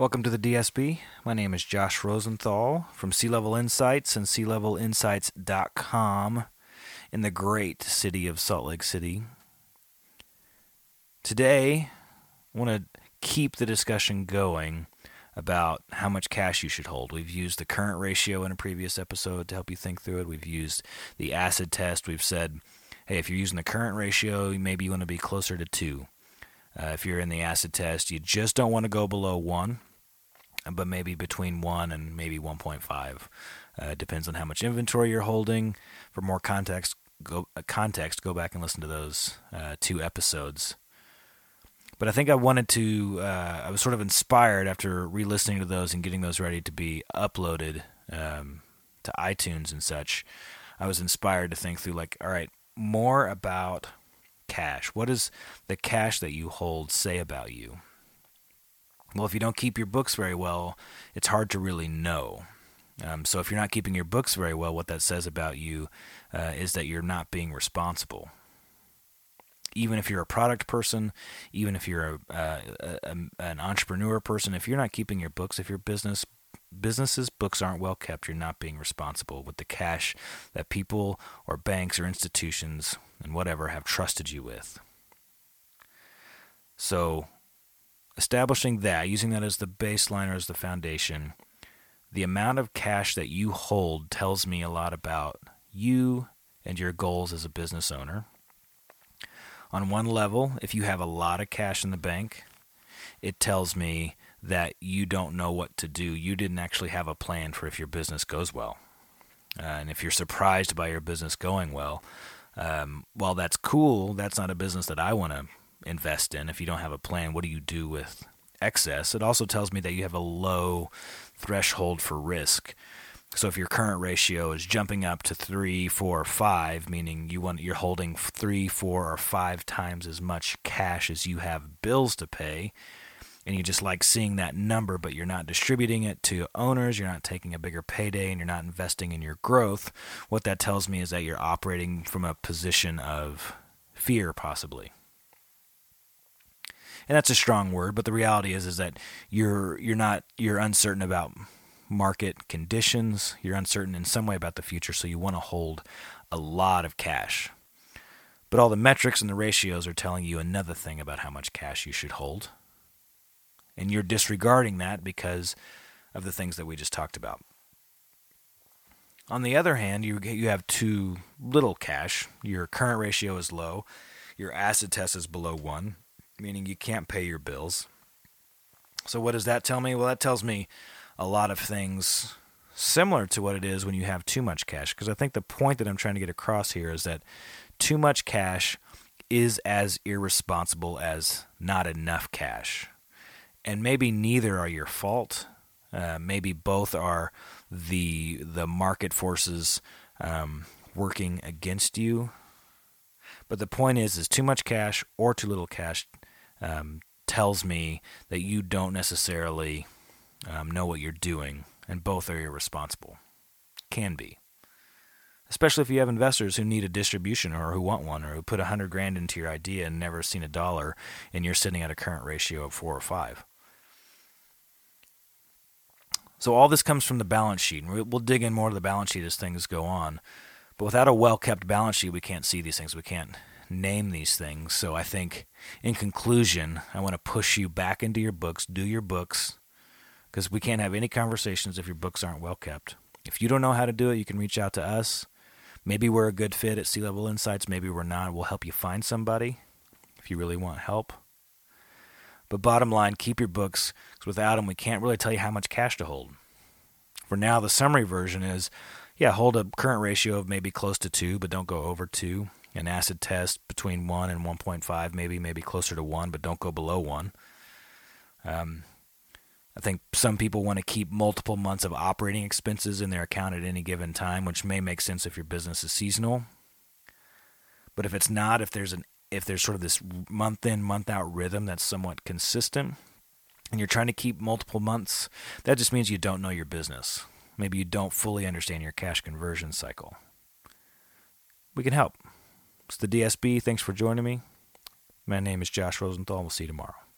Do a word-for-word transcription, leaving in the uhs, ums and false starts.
Welcome to the D S B. My name is Josh Rosenthal from Sea Level Insights and sea level insights dot com in the great city of Salt Lake City. Today, I want to keep the discussion going about how much cash you should hold. We've used the current ratio in a previous episode to help you think through it. We've used the acid test. We've said, hey, if you're using the current ratio, maybe you want to be closer to two. Uh, if you're in the acid test, you just don't want to go below one. But maybe between one and maybe one point five. Uh, depends on how much inventory you're holding. For more context, go uh, context, go back and listen to those uh, two episodes. But I think I wanted to, uh, I was sort of inspired after re-listening to those and getting those ready to be uploaded um, to iTunes and such. I was inspired to think through, like, all right, more about cash. What does the cash that you hold say about you? Well, if you don't keep your books very well, it's hard to really know. Um, so if you're not keeping your books very well, what that says about you uh, is that you're not being responsible. Even if you're a product person, even if you're a, uh, a, an entrepreneur person, if you're not keeping your books, if your business business's books aren't well kept, you're not being responsible with the cash that people or banks or institutions and whatever have trusted you with. So establishing that, using that as the baseline or as the foundation, the amount of cash that you hold tells me a lot about you and your goals as a business owner. On one level, if you have a lot of cash in the bank, it tells me that you don't know what to do. You didn't actually have a plan for if your business goes well. Uh, and if you're surprised by your business going well, um, while that's cool, that's not a business that I want to invest in. If you don't have a plan, what do you do with excess? It also tells me that you have a low threshold for risk. So if your current ratio is jumping up to three, four, or five, meaning you want, you're holding three, four, or five times as much cash as you have bills to pay, and you just like seeing that number, but you're not distributing it to owners, you're not taking a bigger payday, and you're not investing in your growth, what that tells me is that you're operating from a position of fear, possibly. And that's a strong word, but the reality is is that you're you're not you're uncertain about market conditions. You're uncertain in some way about the future, so you want to hold a lot of cash. But all the metrics and the ratios are telling you another thing about how much cash you should hold, and you're disregarding that because of the things that we just talked about. On the other hand, you you have too little cash. Your current ratio is low. Your acid test is below one, meaning you can't pay your bills. So what does that tell me? Well, that tells me a lot of things similar to what it is when you have too much cash, because I think the point that I'm trying to get across here is that too much cash is as irresponsible as not enough cash. And maybe neither are your fault. Uh, maybe both are the the market forces um, working against you. But the point is, is too much cash or too little cash um, tells me that you don't necessarily um, know what you're doing, and both are irresponsible. Can be. Especially if you have investors who need a distribution or who want one or who put a hundred grand into your idea and never seen a dollar, and you're sitting at a current ratio of four or five. So all this comes from the balance sheet, and we'll dig in more to the balance sheet as things go on. But without a well-kept balance sheet, we can't see these things. We can't name these things. So I think, in conclusion, I want to push you back into your books. Do your books, because we can't have any conversations if your books aren't well-kept. If you don't know how to do it, you can reach out to us. Maybe we're a good fit at Sea Level Insights. Maybe we're not. We'll help you find somebody if you really want help. But bottom line, keep your books, because without them, we can't really tell you how much cash to hold. For now, the summary version is, yeah, hold a current ratio of maybe close to two, but don't go over two. An acid test between one and one point five, maybe maybe closer to one, but don't go below one. Um, I think some people want to keep multiple months of operating expenses in their account at any given time, which may make sense if your business is seasonal. But if it's not, if there's an if there's sort of this month in, month out rhythm that's somewhat consistent, and you're trying to keep multiple months, that just means you don't know your business. Maybe you don't fully understand your cash conversion cycle. We can help. It's the D S B. Thanks for joining me. My name is Josh Rosenthal. We'll see you tomorrow.